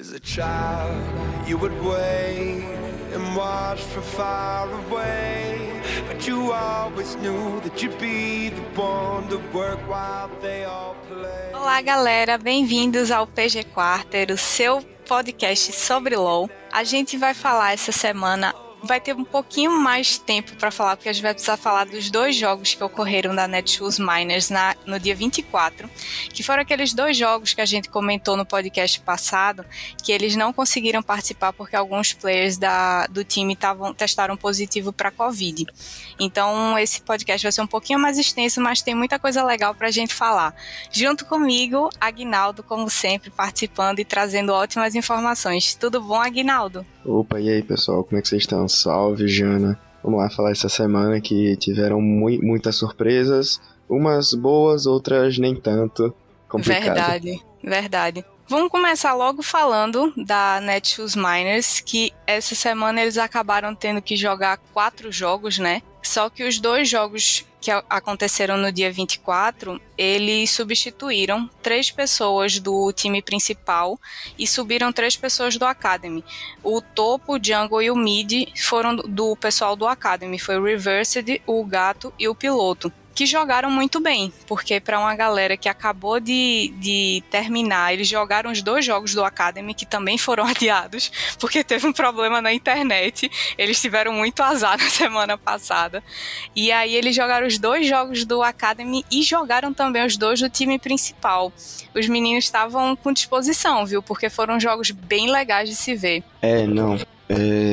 As a child, you would wait and watch from far away, but you always knew that you'd be the one to work while they all play. Olá, galera, bem-vindos ao PG Quarter, o seu podcast sobre LoL. A gente vai falar essa semana, vai ter um pouquinho mais tempo para falar, porque a gente vai precisar falar dos dois jogos que ocorreram da Netshoes Miners no dia 24, que foram aqueles dois jogos que a gente comentou no podcast passado, que eles não conseguiram participar porque alguns players do time testaram positivo para Covid. Então, esse podcast vai ser um pouquinho mais extenso, mas tem muita coisa legal para a gente falar. Junto comigo, Aguinaldo, como sempre, participando e trazendo ótimas informações. Tudo bom, Aguinaldo? Opa, e aí, pessoal? Como é que vocês estão? Salve, Jana. Vamos lá falar essa semana que tiveram muitas surpresas, umas boas, outras nem tanto. Complicado. Verdade, verdade. Vamos começar logo falando da Netshoes Miners, que essa semana eles acabaram tendo que jogar 4 jogos, né? Só que os dois jogos que aconteceram no dia 24, eles substituíram 3 pessoas do time principal e subiram 3 pessoas do Academy. O topo, o jungle e o mid foram do pessoal do Academy. Foi o Reversed, o Gato e o Piloto, que jogaram muito bem, porque para uma galera que acabou de terminar, eles jogaram os dois jogos do Academy, que também foram adiados, porque teve um problema na internet, eles tiveram muito azar na semana passada, e aí eles jogaram os dois jogos do Academy e jogaram também os dois do time principal. Os meninos estavam com disposição, viu, porque foram jogos bem legais de se ver. É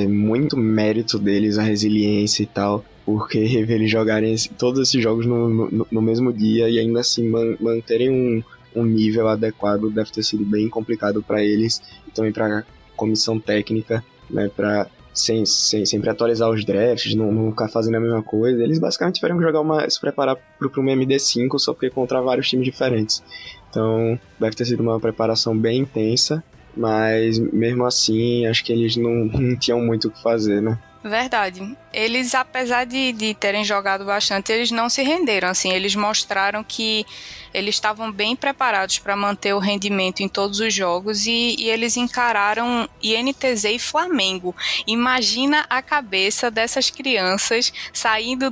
muito mérito deles, a resiliência e tal, porque eles jogarem todos esses jogos no mesmo dia e ainda assim manterem um nível adequado deve ter sido bem complicado para eles e também para a comissão técnica, né, para sempre atualizar os drafts, não ficar fazendo a mesma coisa. Eles basicamente tiveram que jogar se preparar para uma MD5 só porque contra vários times diferentes. Então deve ter sido uma preparação bem intensa, mas mesmo assim acho que eles não tinham muito o que fazer, né? Verdade. Eles, apesar de terem jogado bastante, eles não se renderam, assim. Eles mostraram que eles estavam bem preparados para manter o rendimento em todos os jogos e eles encararam INTZ e Flamengo. Imagina a cabeça dessas crianças saindo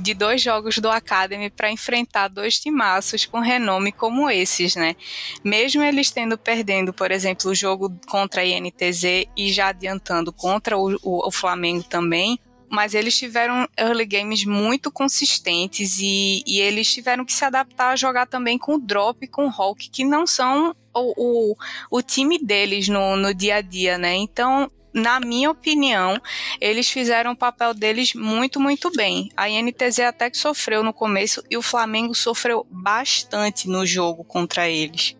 de dois jogos do Academy para enfrentar dois timaços com renome como esses, né? Mesmo eles perdendo, por exemplo, o jogo contra a INTZ e já adiantando contra o Flamengo também, mas eles tiveram early games muito consistentes e eles tiveram que se adaptar a jogar também com o Drop e com o Hulk, que não são o time deles no dia a dia, né? Então, na minha opinião, eles fizeram o papel deles muito, muito bem. A INTZ até que sofreu no começo e o Flamengo sofreu bastante no jogo contra eles.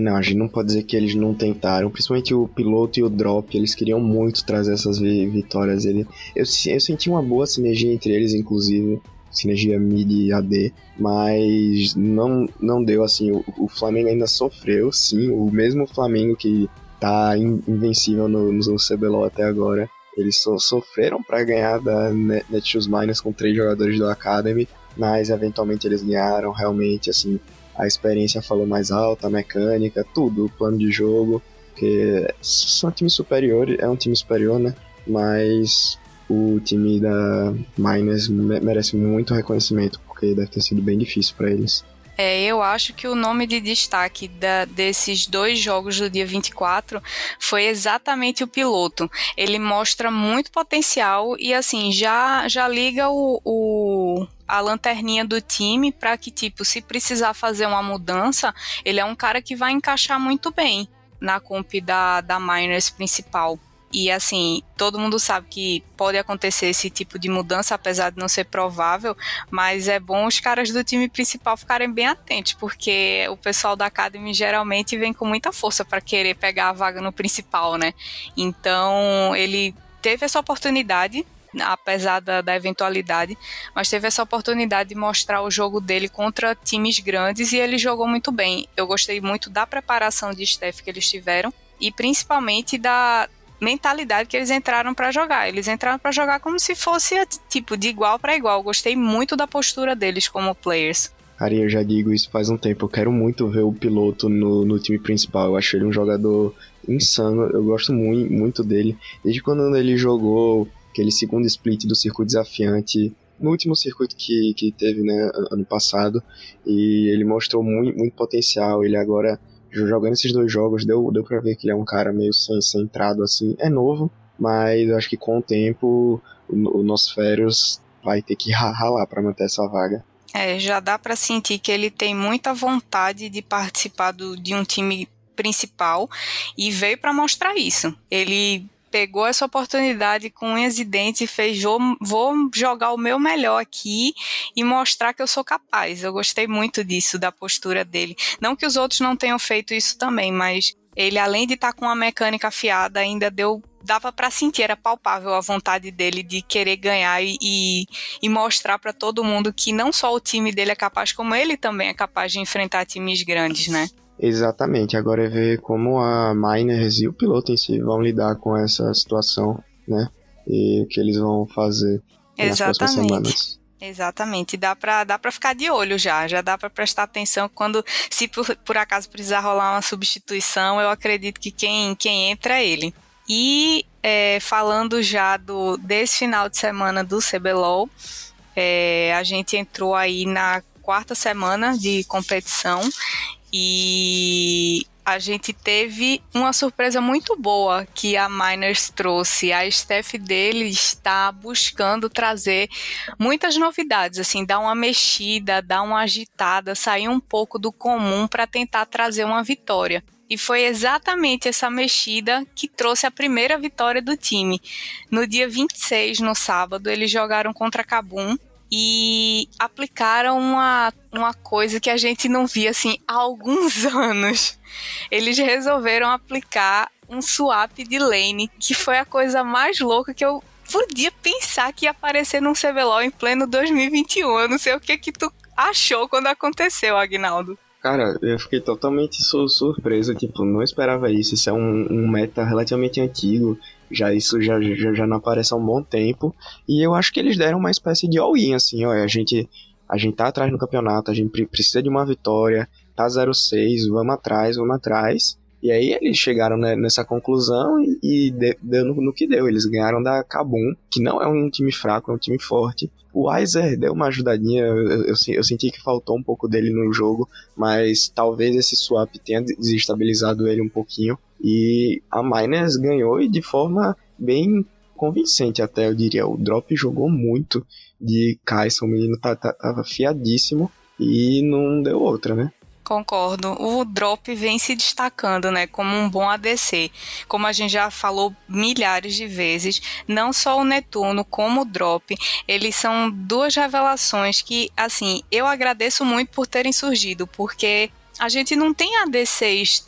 Não, a gente não pode dizer que eles não tentaram, principalmente o Piloto e o Drop, eles queriam muito trazer essas vitórias. Eu senti uma boa sinergia entre eles, inclusive, sinergia mid e AD, mas não deu assim, o Flamengo ainda sofreu, sim, o mesmo Flamengo que tá invencível no CBLOL até agora, eles sofreram para ganhar da Netshoes Miners com 3 jogadores do Academy, mas eventualmente eles ganharam, realmente, assim... A experiência falou mais alta, a mecânica, tudo, o plano de jogo, porque é um time superior, né? Mas o time da Miners merece muito reconhecimento, porque deve ter sido bem difícil para eles. Eu acho que o nome de destaque desses dois jogos do dia 24 foi exatamente o Piloto. Ele mostra muito potencial e, assim, já liga a lanterninha do time para que, tipo, se precisar fazer uma mudança, ele é um cara que vai encaixar muito bem na comp da Miners principal. E, assim, todo mundo sabe que pode acontecer esse tipo de mudança, apesar de não ser provável, mas é bom os caras do time principal ficarem bem atentos, porque o pessoal da Academy geralmente vem com muita força para querer pegar a vaga no principal, né? Então, ele teve essa oportunidade, apesar da eventualidade, mas teve essa oportunidade de mostrar o jogo dele contra times grandes e ele jogou muito bem. Eu gostei muito da preparação de staff que eles tiveram e, principalmente, da mentalidade que eles entraram pra jogar. Eles entraram pra jogar como se fosse, tipo, de igual pra igual. Gostei muito da postura deles como players. Cara, eu já digo isso faz um tempo. Eu quero muito ver o Piloto no time principal. Eu acho ele um jogador insano, eu gosto muito, muito dele. Desde quando ele jogou aquele segundo split do circuito desafiante, no último circuito que teve, né, ano passado, e ele mostrou muito, muito potencial. Ele agora, jogando esses dois jogos, deu pra ver que ele é um cara meio centrado, assim. É novo, mas eu acho que com o tempo o Nosferos vai ter que ralar pra manter essa vaga. É, já dá pra sentir que ele tem muita vontade de participar de um time principal e veio pra mostrar isso. Ele pegou essa oportunidade com unhas e dentes e fez, vou jogar o meu melhor aqui e mostrar que eu sou capaz. Eu gostei muito disso, da postura dele. Não que os outros não tenham feito isso também, mas ele, além de estar com a mecânica afiada, ainda dava para sentir, era palpável a vontade dele de querer ganhar e mostrar para todo mundo que não só o time dele é capaz, como ele também é capaz de enfrentar times grandes, né? Exatamente, agora é ver como a Miners e o piloto em si vão lidar com essa situação, né? E o que eles vão fazer nas próximas semanas. Exatamente, dá pra ficar de olho já dá pra prestar atenção quando, se por acaso precisar rolar uma substituição, eu acredito que quem entra é ele. E falando já desse final de semana do CBLOL, a gente entrou aí na quarta semana de competição. E a gente teve uma surpresa muito boa que a Miners trouxe. A staff dele está buscando trazer muitas novidades, assim, dar uma mexida, dar uma agitada, sair um pouco do comum para tentar trazer uma vitória. E foi exatamente essa mexida que trouxe a primeira vitória do time. No dia 26, no sábado, eles jogaram contra a Kabum. E aplicaram uma coisa que a gente não via assim há alguns anos. Eles resolveram aplicar um swap de lane, que foi a coisa mais louca que eu podia pensar que ia aparecer num CBLOL em pleno 2021. Eu não sei o que tu achou quando aconteceu, Aguinaldo. Cara, eu fiquei totalmente surpreso, tipo, não esperava isso é um meta relativamente antigo, isso já não aparece há um bom tempo, e eu acho que eles deram uma espécie de all-in, assim, ó, a gente tá atrás no campeonato, a gente precisa de uma vitória, tá 0-6, vamos atrás, e aí eles chegaram nessa conclusão e deu no que deu, eles ganharam da Kabum, que não é um time fraco, é um time forte. O Weiser deu uma ajudadinha, eu senti que faltou um pouco dele no jogo, mas talvez esse swap tenha desestabilizado ele um pouquinho, e a Miners ganhou e de forma bem convincente até, eu diria. O Drop jogou muito de Kaisa, o menino tava afiadíssimo e não deu outra, né? Concordo, o Drop vem se destacando, né, como um bom ADC, como a gente já falou milhares de vezes, não só o Netuno como o Drop, eles são duas revelações que, assim, eu agradeço muito por terem surgido, porque a gente não tem ADCs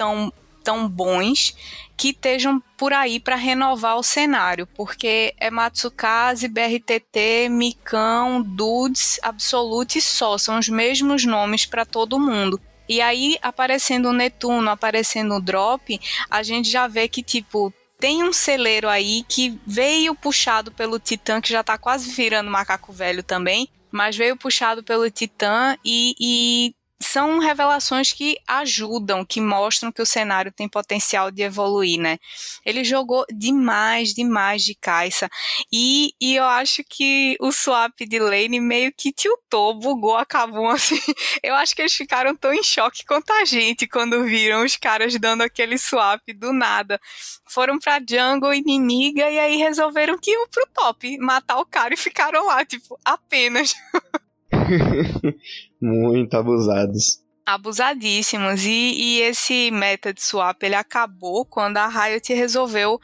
tão bons que estejam por aí para renovar o cenário, porque é Matsukaze, BRTT, Micão, Dudes, Absolute e Só, são os mesmos nomes para todo mundo. E aí, aparecendo o Netuno, aparecendo o Drop, a gente já vê que, tipo, tem um celeiro aí que veio puxado pelo Titã, que já tá quase virando macaco velho também, mas veio puxado pelo Titã e são revelações que ajudam, que mostram que o cenário tem potencial de evoluir, né? Ele jogou demais de Kaisa. E eu acho que o swap de lane meio que tiltou, bugou, acabou assim. Eu acho que eles ficaram tão em choque quanto a gente quando viram os caras dando aquele swap do nada. Foram pra jungle inimiga e aí resolveram que iam pro top, matar o cara e ficaram lá, tipo, apenas... Muito abusados. Abusadíssimos. E esse meta de swap, ele acabou quando a Riot resolveu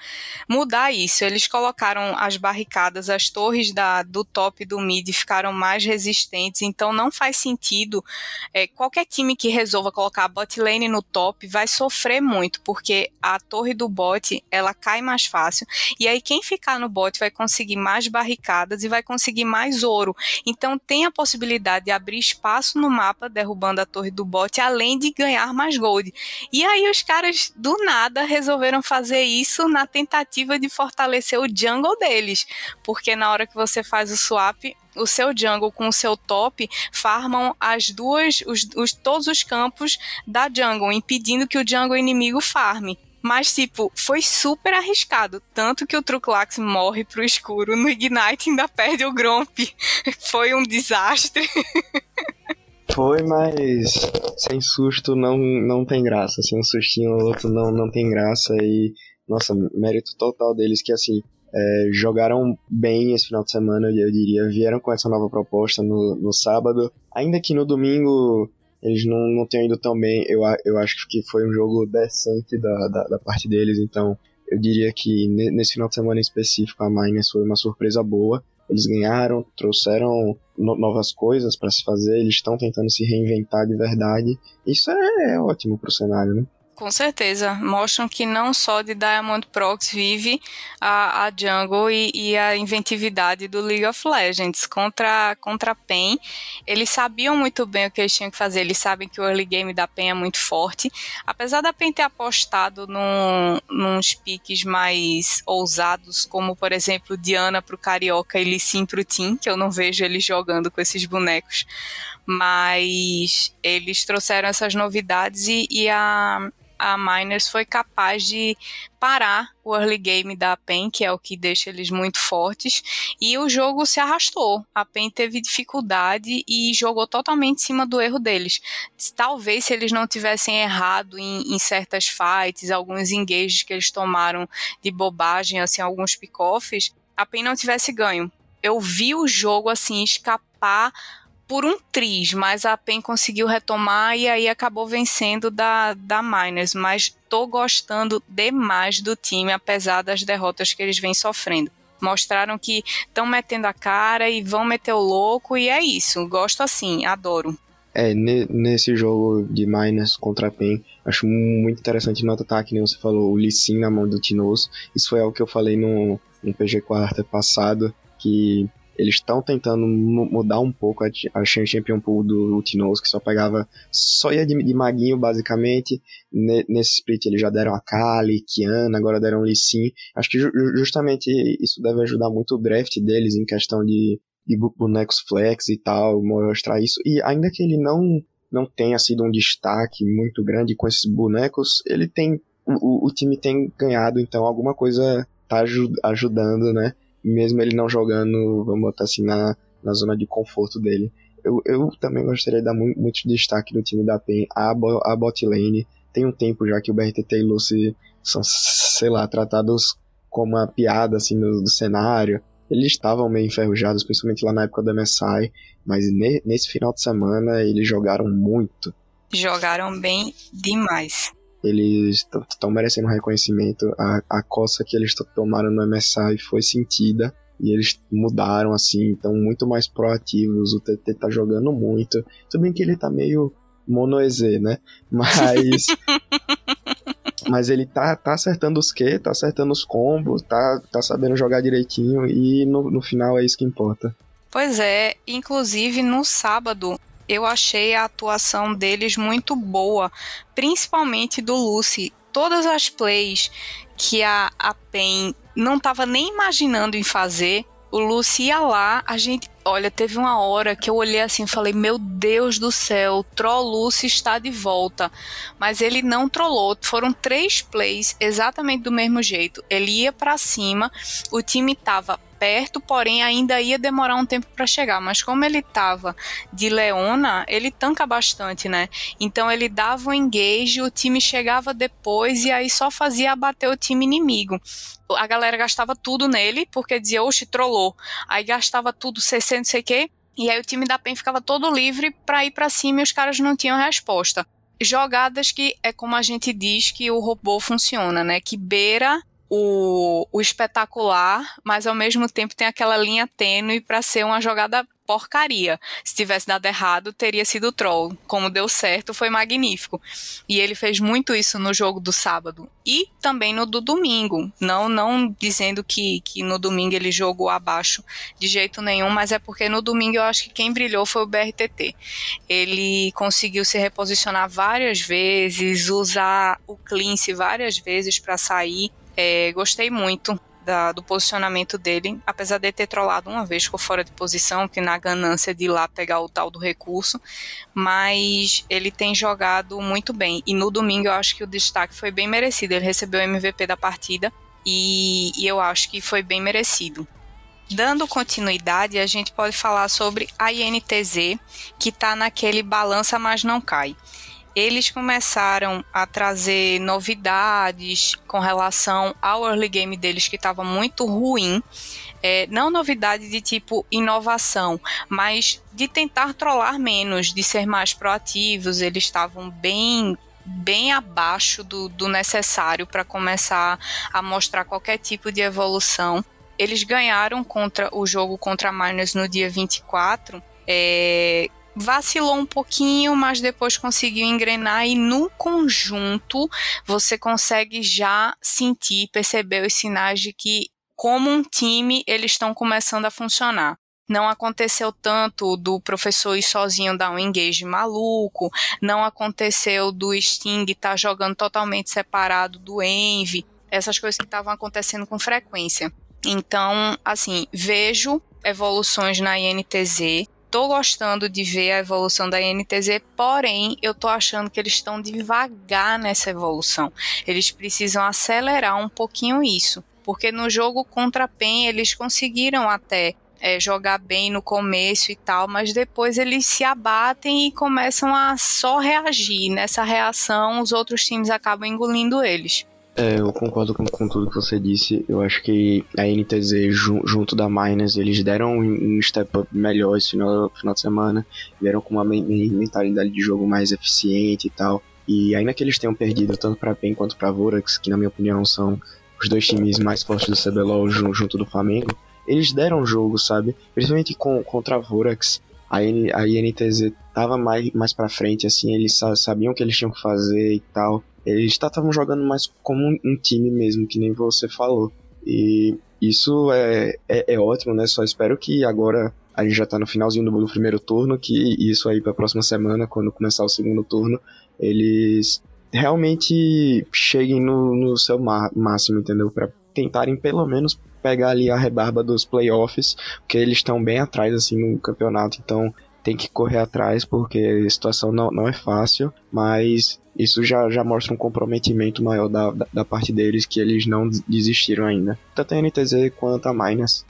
mudar isso. Eles colocaram as barricadas, as torres do top e do mid ficaram mais resistentes, então não faz sentido. Qualquer time que resolva colocar a bot lane no top vai sofrer muito, porque a torre do bot, ela cai mais fácil, e aí quem ficar no bot vai conseguir mais barricadas e vai conseguir mais ouro. Então tem a possibilidade de abrir espaço no mapa, derrubando a torre do bot, além de ganhar mais gold. E aí os caras, do nada, resolveram fazer isso na tentativa de fortalecer o jungle deles, porque na hora que você faz o swap, o seu jungle com o seu top farmam as todos os campos da jungle, impedindo que o jungle inimigo farme. Mas, tipo, foi super arriscado. Tanto que o Truklax morre pro escuro. No Ignite ainda perde o Gromp. Foi um desastre. Foi, mas sem susto não tem graça. Sem um sustinho ou outro não tem graça. E, nossa, mérito total deles que, assim, jogaram bem esse final de semana, eu diria. Vieram com essa nova proposta no sábado. Ainda que no domingo eles não tenham ido tão bem. Eu acho que foi um jogo decente da parte deles. Então, eu diria que nesse final de semana em específico, a Miners foi uma surpresa boa. Eles ganharam, trouxeram novas coisas pra se fazer. Eles estão tentando se reinventar de verdade. Isso é ótimo pro cenário, né? Com certeza. Mostram que não só de Diamondprox vive a jungle e a inventividade do League of Legends. Contra a Pen, eles sabiam muito bem o que eles tinham que fazer. Eles sabem que o early game da Pen é muito forte. Apesar da Pen ter apostado nos piques mais ousados, como, por exemplo, Diana pro Carioca e Lee Sin pro Team, que eu não vejo eles jogando com esses bonecos. Mas eles trouxeram essas novidades e a Miners foi capaz de parar o early game da Pen, que é o que deixa eles muito fortes, e o jogo se arrastou. A Pen teve dificuldade e jogou totalmente em cima do erro deles. Talvez se eles não tivessem errado em certas fights, alguns engages que eles tomaram de bobagem, assim, alguns pick-offs, a Pen não tivesse ganho. Eu vi o jogo, assim, escapar por um triz, mas a PEN conseguiu retomar e aí acabou vencendo da Miners, mas tô gostando demais do time, apesar das derrotas que eles vêm sofrendo. Mostraram que estão metendo a cara e vão meter o louco, e é isso, gosto assim, adoro. Nesse jogo de Miners contra a PEN, acho muito interessante notar que nem você falou, o Lee Sin na mão do Tinoz, isso foi algo que eu falei no PG Quarta passado, que eles estão tentando mudar um pouco a Champion Pool do Tinoz, que só ia de maguinho, basicamente. Nesse split eles já deram a Kali, Kiana, agora deram o Lee Sin. Acho que justamente isso deve ajudar muito o draft deles em questão de bonecos flex e tal, mostrar isso. E ainda que ele não tenha sido um destaque muito grande com esses bonecos, ele tem o time tem ganhado, então alguma coisa tá ajudando, né? Mesmo ele não jogando, vamos botar assim, na zona de conforto dele. Eu também gostaria de dar muito destaque do time da PEN à bot lane. Tem um tempo já que o BRTT e Lucy são, sei lá, tratados como uma piada, assim, do cenário. Eles estavam meio enferrujados, principalmente lá na época do MSI, mas nesse final de semana eles jogaram muito. Jogaram bem demais. Eles estão merecendo reconhecimento. A coça que eles tomaram no MSI foi sentida. E eles mudaram, assim. Estão muito mais proativos. O TT tá jogando muito. Tudo bem que ele tá meio mono-EZ, né? Mas... mas ele tá acertando os Q, tá acertando os combos. Tá sabendo jogar direitinho. E no final é isso que importa. Pois é. Inclusive no sábado... eu achei a atuação deles muito boa, principalmente do Lucy. Todas as plays que a PEN não estava nem imaginando em fazer, o Lucy ia lá, a gente... Olha, teve uma hora que eu olhei assim e falei, meu Deus do céu, o Troll Lucy está de volta. Mas ele não trollou, foram 3 plays exatamente do mesmo jeito. Ele ia para cima, o time estava perto, porém ainda ia demorar um tempo para chegar. Mas como ele estava de Leona, ele tanca bastante, né? Então ele dava um engage, o time chegava depois e aí só fazia abater o time inimigo. A galera gastava tudo nele, porque dizia, oxe, trollou. Aí gastava tudo, CC, não sei o quê, e aí o time da PEN ficava todo livre para ir para cima e os caras não tinham resposta. Jogadas que é como a gente diz que o robô funciona, né? Que beira o espetacular, mas ao mesmo tempo tem aquela linha tênue para ser uma jogada porcaria. Se tivesse dado errado, teria sido troll. Como deu certo, foi magnífico. E ele fez muito isso no jogo do sábado e também no do domingo. Não dizendo que no domingo ele jogou abaixo de jeito nenhum, mas é porque no domingo eu acho que quem brilhou foi o BRTT. Ele conseguiu se reposicionar várias vezes, usar o cleanse várias vezes para sair. Gostei muito do posicionamento dele, apesar de ter trollado uma vez, ficou fora de posição, que na ganância de ir lá pegar o tal do recurso, mas ele tem jogado muito bem, e no domingo eu acho que o destaque foi bem merecido, ele recebeu o MVP da partida, e eu acho que foi bem merecido. Dando continuidade, a gente pode falar sobre a INTZ, que está naquele balança mas não cai. Eles começaram a trazer novidades com relação ao early game deles, que estava muito ruim. Não novidade de tipo inovação, mas de tentar trollar menos, de ser mais proativos. Eles estavam bem abaixo do necessário para começar a mostrar qualquer tipo de evolução. Eles ganharam o jogo contra a Miners no dia 24, vacilou um pouquinho, mas depois conseguiu engrenar e no conjunto você consegue já sentir, perceber os sinais de que como um time eles estão começando a funcionar. Não aconteceu tanto do professor ir sozinho dar um engage maluco, não aconteceu do Sting estar jogando totalmente separado do Envy, essas coisas que estavam acontecendo com frequência. Então, assim, vejo evoluções na INTZ, tô gostando de ver a evolução da INTZ, porém, eu tô achando que eles estão devagar nessa evolução. Eles precisam acelerar um pouquinho isso, porque no jogo contra a Pen eles conseguiram até jogar bem no começo e tal, mas depois eles se abatem e começam a só reagir. Nessa reação, os outros times acabam engolindo eles. Eu concordo com tudo que você disse. Eu acho que a INTZ junto da Miners, eles deram um step up melhor esse final de semana, vieram com uma mentalidade de jogo mais eficiente e tal, e ainda que eles tenham perdido tanto pra PEN quanto pra Vorax, que na minha opinião são os dois times mais fortes do CBLOL junto do Flamengo, eles deram jogo, sabe? Principalmente contra a Vorax, a INTZ tava mais pra frente, assim, eles sabiam o que eles tinham que fazer e tal. Eles estavam jogando mais como um time mesmo, que nem você falou. E isso é ótimo, né? Só espero que agora a gente já tá no finalzinho do primeiro turno, que isso aí pra próxima semana, quando começar o segundo turno, eles realmente cheguem no seu máximo, entendeu? Pra tentarem pelo menos pegar ali a rebarba dos playoffs, porque eles estão bem atrás, assim, no campeonato, então tem que correr atrás, porque a situação não é fácil, mas isso já mostra um comprometimento maior da parte deles, que eles não desistiram ainda. Tanto a NTZ quanto a Miners.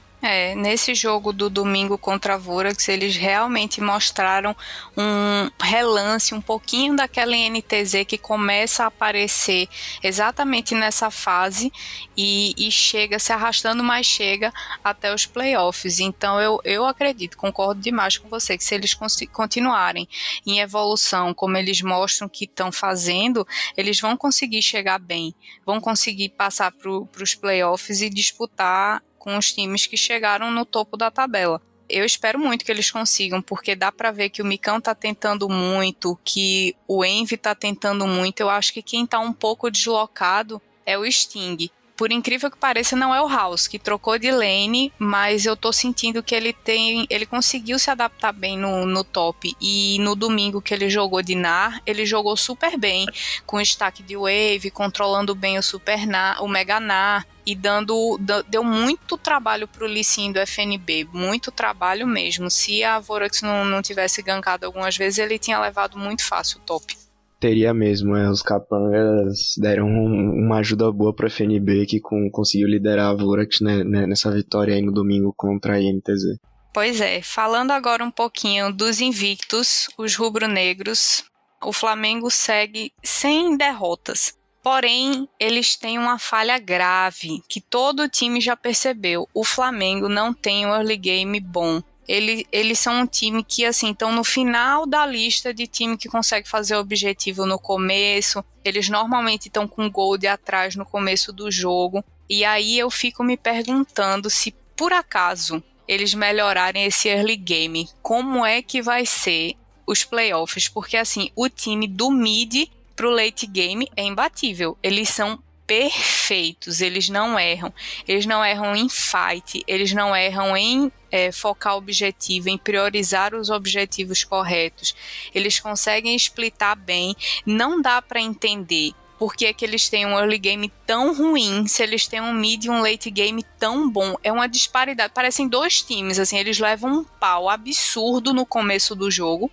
Nesse jogo do domingo contra a Vorax, eles realmente mostraram um relance, um pouquinho daquela INTZ que começa a aparecer exatamente nessa fase e chega se arrastando, mas chega até os playoffs. Então eu acredito, concordo demais com você, que se eles continuarem em evolução, como eles mostram que estão fazendo, eles vão conseguir chegar bem, vão conseguir passar para os playoffs e disputar com os times que chegaram no topo da tabela. Eu espero muito que eles consigam, porque dá pra ver que o Micão tá tentando muito, que o Envy tá tentando muito. Eu acho que quem tá um pouco deslocado é o Sting. Por incrível que pareça, não é o House, que trocou de lane, mas eu tô sentindo que ele conseguiu se adaptar bem no top. E no domingo que ele jogou de Nar, ele jogou super bem, com destaque de Wave, controlando bem o Mega Nar, e deu muito trabalho pro Lee Sin do FNB, muito trabalho mesmo. Se a Vorax não tivesse gankado algumas vezes, ele tinha levado muito fácil o top. Teria mesmo, os capangas deram uma ajuda boa para FNB, que conseguiu liderar a Vorax, né, nessa vitória aí no domingo contra a INTZ. Pois é, falando agora um pouquinho dos invictos, os rubro-negros, o Flamengo segue sem derrotas. Porém, eles têm uma falha grave, que todo time já percebeu. O Flamengo não tem um early game bom. Eles são um time que, assim, estão no final da lista de time que consegue fazer o objetivo no começo. Eles normalmente estão com gold atrás no começo do jogo. E aí eu fico me perguntando se, por acaso, eles melhorarem esse early game, como é que vai ser os playoffs? Porque, assim, o time do mid pro late game é imbatível. Eles são perfeitos, eles não erram em fight, eles não erram em focar objetivo, em priorizar os objetivos corretos, eles conseguem splitar bem. Não dá para entender Por que que eles têm um early game tão ruim, se eles têm um mid e um late game tão bom? É uma disparidade, parecem dois times, assim, eles levam um pau absurdo no começo do jogo,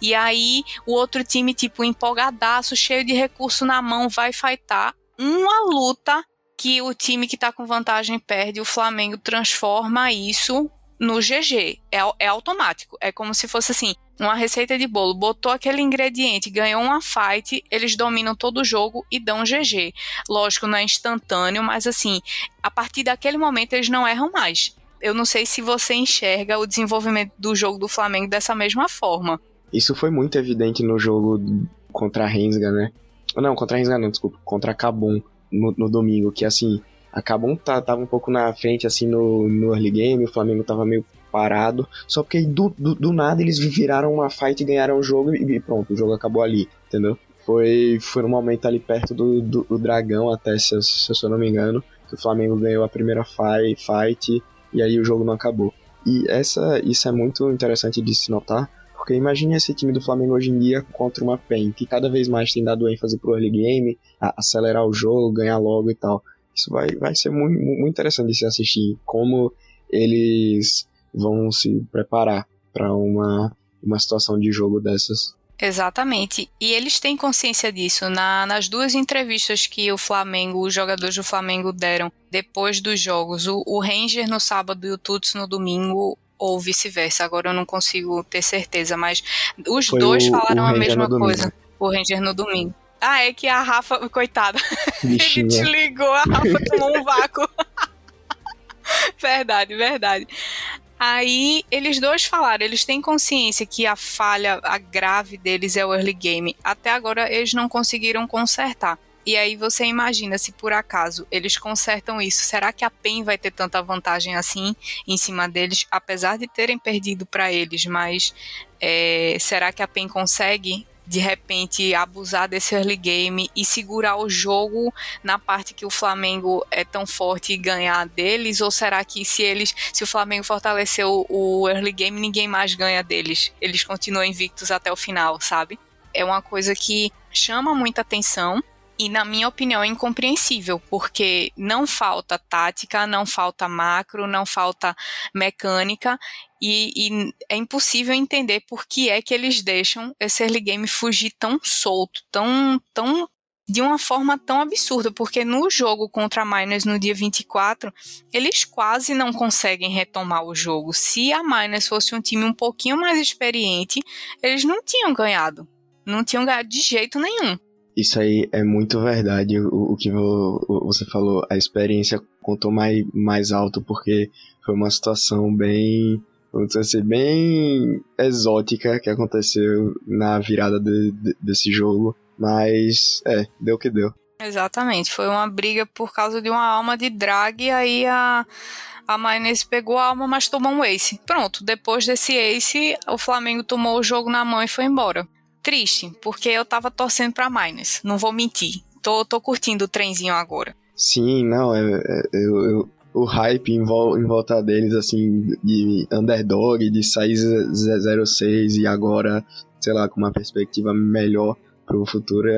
e aí o outro time, tipo, empolgadaço, cheio de recurso na mão, vai fightar uma luta que o time que tá com vantagem perde, o Flamengo transforma isso no GG, é automático, é como se fosse assim, uma receita de bolo, botou aquele ingrediente, ganhou uma fight, eles dominam todo o jogo e dão GG. Lógico, não é instantâneo, mas assim, a partir daquele momento eles não erram mais. Eu não sei se você enxerga o desenvolvimento do jogo do Flamengo dessa mesma forma. Isso foi muito evidente no jogo contra a Rensga, né? Não, contra a Rensga não, desculpa, contra a Kabum no domingo, que assim... A Kabum tava um pouco na frente, assim, no early game, o Flamengo tava meio parado, só porque do nada eles viraram uma fight, ganharam o jogo e pronto, o jogo acabou ali, entendeu? Foi um momento ali perto do Dragão, até, se eu não me engano, que o Flamengo ganhou a primeira fight e aí o jogo não acabou. E isso é muito interessante de se notar, porque imagine esse time do Flamengo hoje em dia contra uma Pen, que cada vez mais tem dado ênfase pro early game, acelerar o jogo, ganhar logo e tal. Isso vai ser muito, muito interessante de se assistir, como eles vão se preparar para uma situação de jogo dessas. Exatamente, e eles têm consciência disso. Nas duas entrevistas que os jogadores do Flamengo deram depois dos jogos, o Ranger no sábado e o Tuts no domingo, ou vice-versa, agora eu não consigo ter certeza, mas os dois falaram a mesma coisa, o Ranger no domingo. Ah, é que a Rafa... Coitada. Ele desligou, a Rafa tomou um vácuo. Verdade, verdade. Aí, eles dois falaram, eles têm consciência que a falha, a grave deles é o early game. Até agora, eles não conseguiram consertar. E aí, você imagina, se por acaso eles consertam isso, será que a PEN vai ter tanta vantagem assim em cima deles? Apesar de terem perdido para eles, mas será que a PEN consegue... de repente abusar desse early game e segurar o jogo na parte que o Flamengo é tão forte e ganhar deles, ou será que se o Flamengo fortaleceu o early game, ninguém mais ganha deles, eles continuam invictos até o final, sabe? É uma coisa que chama muita atenção e, na minha opinião, é incompreensível, porque não falta tática, não falta macro, não falta mecânica. E é impossível entender por que é que eles deixam esse early game fugir tão solto, tão de uma forma tão absurda, porque no jogo contra a Miners no dia 24, eles quase não conseguem retomar o jogo. Se a Miners fosse um time um pouquinho mais experiente, eles não tinham ganhado de jeito nenhum. Isso aí é muito verdade, o que você falou, a experiência contou mais alto, porque foi uma situação bem exótica que aconteceu na virada desse jogo, mas deu o que deu. Exatamente, foi uma briga por causa de uma alma de drag, aí a Miners pegou a alma, mas tomou um ace. Pronto, depois desse ace, o Flamengo tomou o jogo na mão e foi embora. Triste, porque eu tava torcendo pra Miners, não vou mentir, tô curtindo o trenzinho agora. Sim, não, eu o hype em volta deles, assim, de underdog, de sair 0-6 e agora, sei lá, com uma perspectiva melhor pro futuro,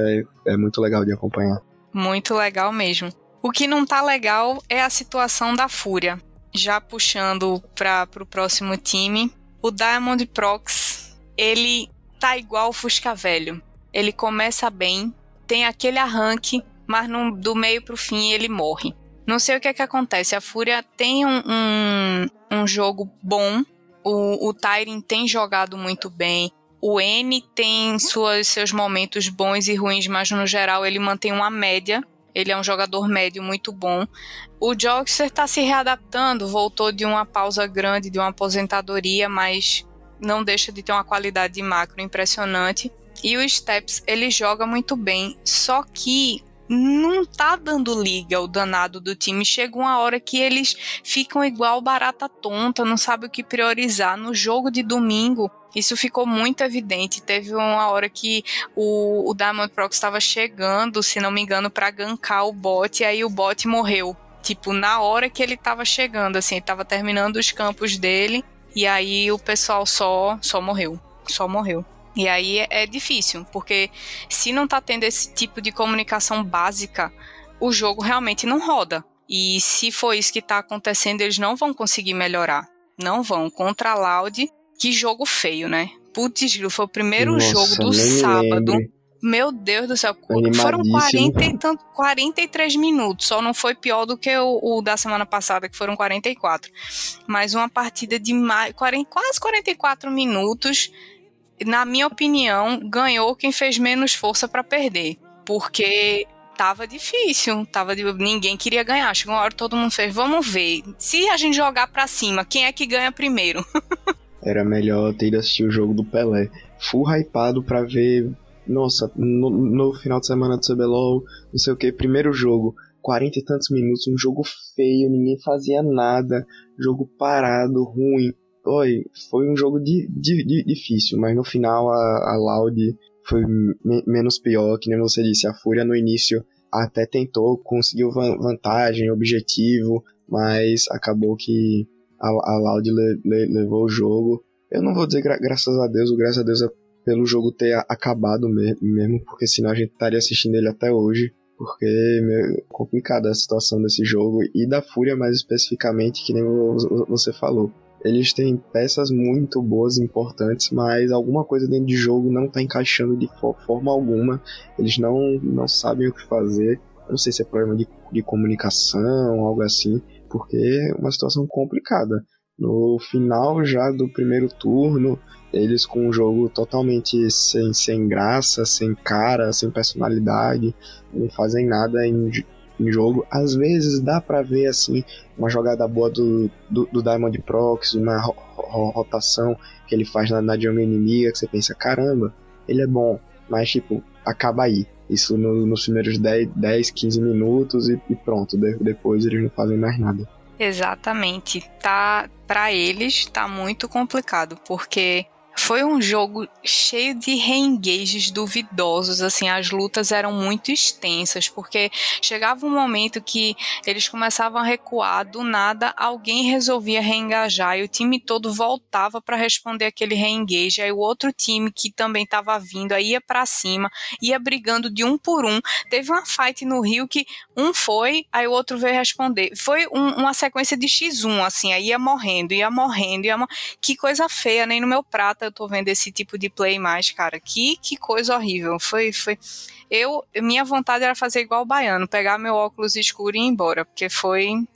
é muito legal de acompanhar. Muito legal mesmo. O que não tá legal é a situação da Fúria. Já puxando pro próximo time, o Diamondprox, ele tá igual o Fusca Velho. Ele começa bem, tem aquele arranque, mas do meio pro fim ele morre. Não sei o que é que acontece, a Fúria tem um jogo bom, o Tyrin tem jogado muito bem, o N tem seus momentos bons e ruins, mas no geral ele mantém uma média, ele é um jogador médio muito bom. O Joxer tá se readaptando, voltou de uma pausa grande, de uma aposentadoria, mas não deixa de ter uma qualidade de macro impressionante. E o Steps, ele joga muito bem, só que... não tá dando liga o danado do time. Chega uma hora que eles ficam igual barata tonta, não sabe o que priorizar. No jogo de domingo, isso ficou muito evidente. Teve uma hora que o Diamondprox estava chegando, se não me engano, pra gankar o bot, e aí o bot morreu. Tipo, na hora que ele tava chegando, assim, ele tava terminando os campos dele, e aí o pessoal só morreu. E aí é difícil, porque se não tá tendo esse tipo de comunicação básica, o jogo realmente não roda. E se for isso que tá acontecendo, eles não vão conseguir melhorar. Não vão. Contra a Loud, que jogo feio, né? Putz, foi o primeiro jogo do sábado. Meu Deus do céu. Foram 43 minutos. Só não foi pior do que o da semana passada, que foram 44. Mas uma partida de quase 44 minutos... Na minha opinião, ganhou quem fez menos força pra perder. Porque tava difícil, ninguém queria ganhar. Chegou uma hora, todo mundo fez, vamos ver. Se a gente jogar pra cima, quem é que ganha primeiro? Era melhor ter ido assistir o jogo do Pelé. Full hypado pra ver, nossa, no final de semana do CBLOL, não sei o que, primeiro jogo. 40 e tantos minutos, um jogo feio, ninguém fazia nada. Jogo parado, ruim. Oi, foi um jogo difícil, mas no final a Loud foi menos pior, que nem você disse. A Fúria no início até tentou, conseguiu vantagem, objetivo, mas acabou que a Loud levou o jogo. Eu não vou dizer graças a Deus é pelo jogo ter acabado mesmo, porque senão a gente estaria assistindo ele até hoje, porque é complicada a situação desse jogo e da Fúria mais especificamente, que nem você falou. Eles têm peças muito boas, importantes, mas alguma coisa dentro de jogo não está encaixando de forma alguma. Eles não sabem o que fazer. Não sei se é problema de comunicação, algo assim, porque é uma situação complicada. No final já do primeiro turno, eles com um jogo totalmente sem graça, sem cara, sem personalidade, não fazem nada em jogo. Às vezes dá pra ver assim uma jogada boa do Diamondprox, uma rotação que ele faz na jungle inimiga, que você pensa, caramba, ele é bom, mas tipo, acaba aí. Isso nos primeiros 10, 15 minutos e pronto, depois eles não fazem mais nada. Exatamente. Pra eles tá muito complicado, porque foi um jogo cheio de reengages duvidosos, assim, as lutas eram muito extensas, porque chegava um momento que eles começavam a recuar, do nada alguém resolvia reengajar e o time todo voltava para responder aquele reengage, aí o outro time que também estava vindo, aí ia para cima, ia brigando de um por um, teve uma fight no Rio que um foi, aí o outro veio responder, foi uma sequência de x1, assim, aí ia morrendo, que coisa feia, nem no meu prato eu tô vendo esse tipo de play mais, cara. Que coisa horrível. Foi. Minha vontade era fazer igual o baiano, pegar meu óculos escuro e ir embora, porque foi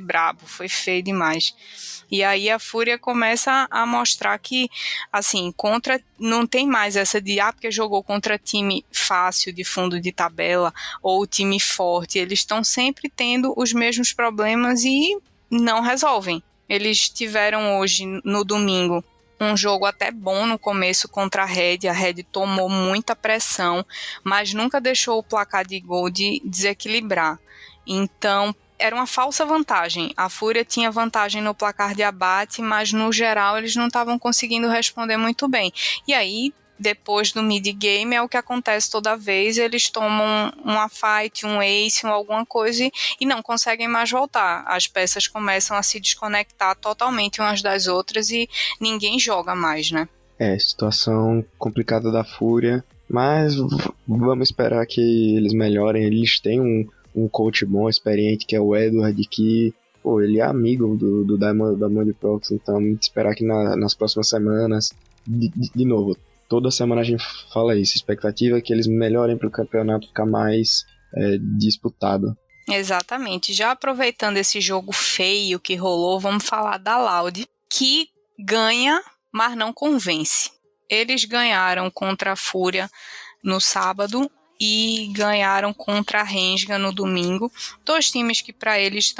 brabo, foi feio demais. E aí a Fúria começa a mostrar que, assim, não tem mais essa de, porque jogou contra time fácil de fundo de tabela, ou time forte. Eles estão sempre tendo os mesmos problemas e não resolvem. Eles tiveram hoje, no domingo, um jogo até bom no começo contra a Red. A Red tomou muita pressão, mas nunca deixou o placar de gol de desequilibrar. Então, era uma falsa vantagem. A Fúria tinha vantagem no placar de abate, mas no geral eles não estavam conseguindo responder muito bem. E aí, depois do mid-game, é o que acontece toda vez. Eles tomam uma fight, um ace, alguma coisa e não conseguem mais voltar. As peças começam a se desconectar totalmente umas das outras e ninguém joga mais, né? É, situação complicada da Fúria, mas vamos esperar que eles melhorem. Eles têm um coach bom, experiente, que é o Edward, que ele é amigo do Diamondprox, então vamos esperar que nas próximas semanas, de novo, toda semana a gente fala isso, expectativa é que eles melhorem para o campeonato ficar mais disputado. Exatamente. Já aproveitando esse jogo feio que rolou, vamos falar da Loud, que ganha, mas não convence. Eles ganharam contra a Fúria no sábado e ganharam contra a Rensga no domingo. Dois times que para eles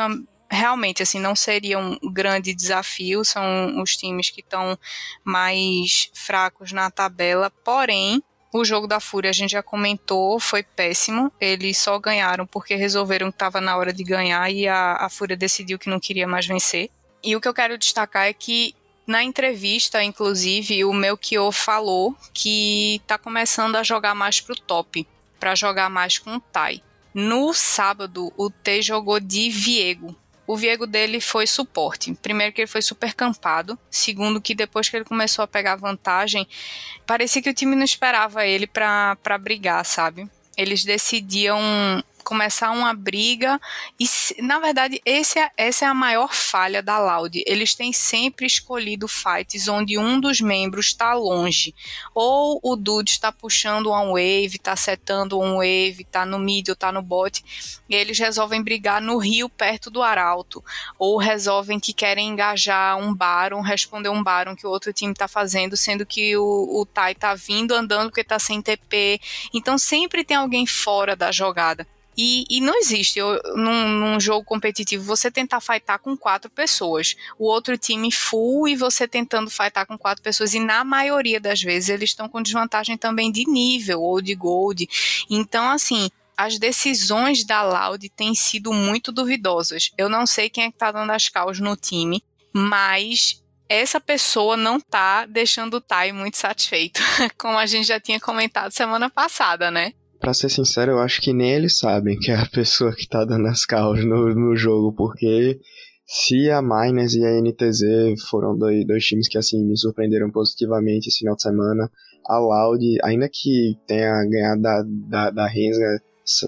realmente assim, não seria um grande desafio, são os times que estão mais fracos na tabela, porém o jogo da Fúria, a gente já comentou, foi péssimo. Eles só ganharam porque resolveram que estava na hora de ganhar e a Fúria decidiu que não queria mais vencer. E o que eu quero destacar é que na entrevista, inclusive, o Melchior falou que está começando a jogar mais pro top, para jogar mais com o Thai. No sábado, o T jogou de Viego, o Viego dele foi suporte. Primeiro que ele foi super campado. Segundo que depois que ele começou a pegar vantagem, parecia que o time não esperava ele pra brigar, sabe? Eles decidiam começar uma briga e, na verdade, essa é a maior falha da Loud. Eles têm sempre escolhido fights onde um dos membros está longe. Ou o dude está puxando um wave, está setando um wave, está no mid ou está no bot, e eles resolvem brigar no rio perto do arauto. Ou resolvem que querem engajar um Baron, responder um Baron que o outro time está fazendo, sendo que o Thai está vindo andando porque está sem TP. Então sempre tem alguém fora da jogada. E não existe, num jogo competitivo, você tentar fightar com 4 pessoas, o outro time full e você tentando fightar com 4 pessoas, e na maioria das vezes eles estão com desvantagem também de nível ou de gold. Então, assim, as decisões da Loud têm sido muito duvidosas. Eu não sei quem é que tá dando as causas no time, mas essa pessoa não tá deixando o Thai muito satisfeito, como a gente já tinha comentado semana passada, né? Pra ser sincero, eu acho que nem eles sabem que é a pessoa que tá dando as causas no jogo, porque se a Miners e a INTZ foram dois times que, assim, me surpreenderam positivamente esse final de semana, a Loud, ainda que tenha ganhado da Rensga,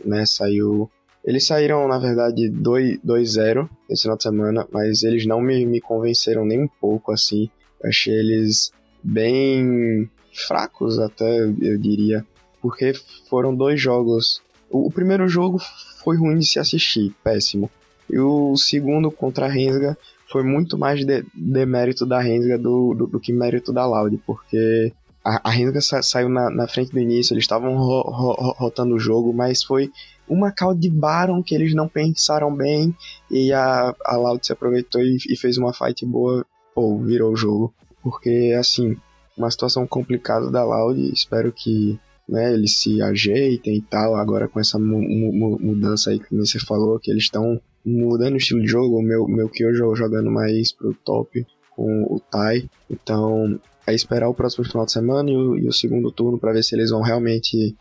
né, saiu... Eles saíram, na verdade, 2-0 esse final de semana, mas eles não me convenceram nem um pouco, assim. Eu achei eles bem fracos, até, eu diria. Porque foram 2 jogos. O primeiro jogo foi ruim de se assistir, péssimo. E o segundo, contra a Rensga, foi muito mais demérito da Rensga do que mérito da Loud. Porque a Rensga saiu na frente do início, eles estavam rotando o jogo, mas foi uma call de Baron que eles não pensaram bem. E a Loud se aproveitou e fez uma fight boa, ou virou o jogo. Porque, assim, uma situação complicada da Loud, espero que... né, eles se ajeitem e tal, agora com essa mudança aí que você falou, que eles estão mudando o estilo de jogo, o Melchior jogando mais pro top com o Thai, então é esperar o próximo final de semana e o segundo turno para ver se eles vão realmente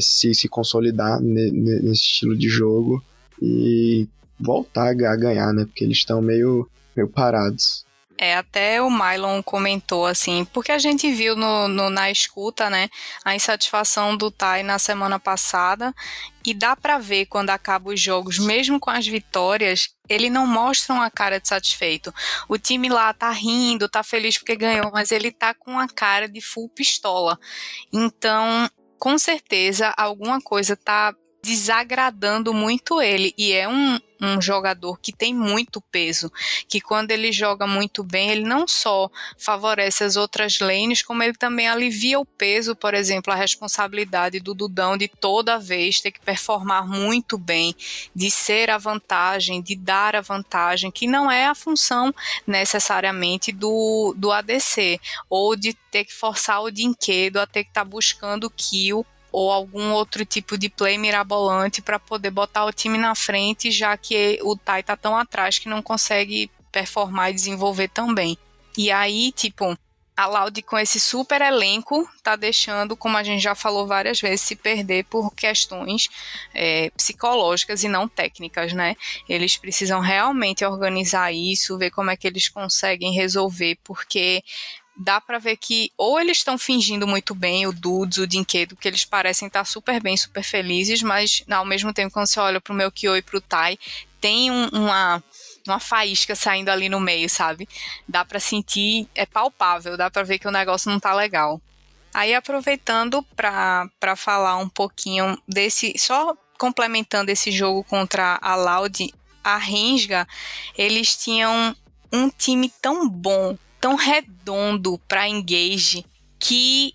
se consolidar nesse estilo de jogo e voltar a ganhar, né, porque eles estão meio parados. Até o Mylon comentou, assim, porque a gente viu na escuta, né, a insatisfação do Thai na semana passada, e dá pra ver quando acabam os jogos, mesmo com as vitórias, ele não mostra uma cara de satisfeito. O time lá tá rindo, tá feliz porque ganhou, mas ele tá com a cara de full pistola. Então, com certeza, alguma coisa tá desagradando muito ele, e é um jogador que tem muito peso, que quando ele joga muito bem, ele não só favorece as outras lanes, como ele também alivia o peso, por exemplo, a responsabilidade do Dudão de toda vez ter que performar muito bem, de ser a vantagem, de dar a vantagem, que não é a função necessariamente do ADC, ou de ter que forçar o Dynquedo a ter que estar buscando kill, ou algum outro tipo de play mirabolante para poder botar o time na frente, já que o Thai tá tão atrás que não consegue performar e desenvolver tão bem. E aí, tipo, a Loud com esse super elenco tá deixando, como a gente já falou várias vezes, se perder por questões psicológicas e não técnicas, né? Eles precisam realmente organizar isso, ver como é que eles conseguem resolver, porque... dá pra ver que ou eles estão fingindo muito bem, o Dudes, o Dynquedo, que eles parecem estar super bem, super felizes, mas ao mesmo tempo, quando você olha pro Melchior e pro Thai, tem uma faísca saindo ali no meio, sabe? Dá pra sentir, é palpável, dá pra ver que o negócio não tá legal. Aí, aproveitando pra falar um pouquinho desse, só complementando esse jogo contra a Loud, a Rensga, eles tinham um time tão bom, tão redondo para engage, que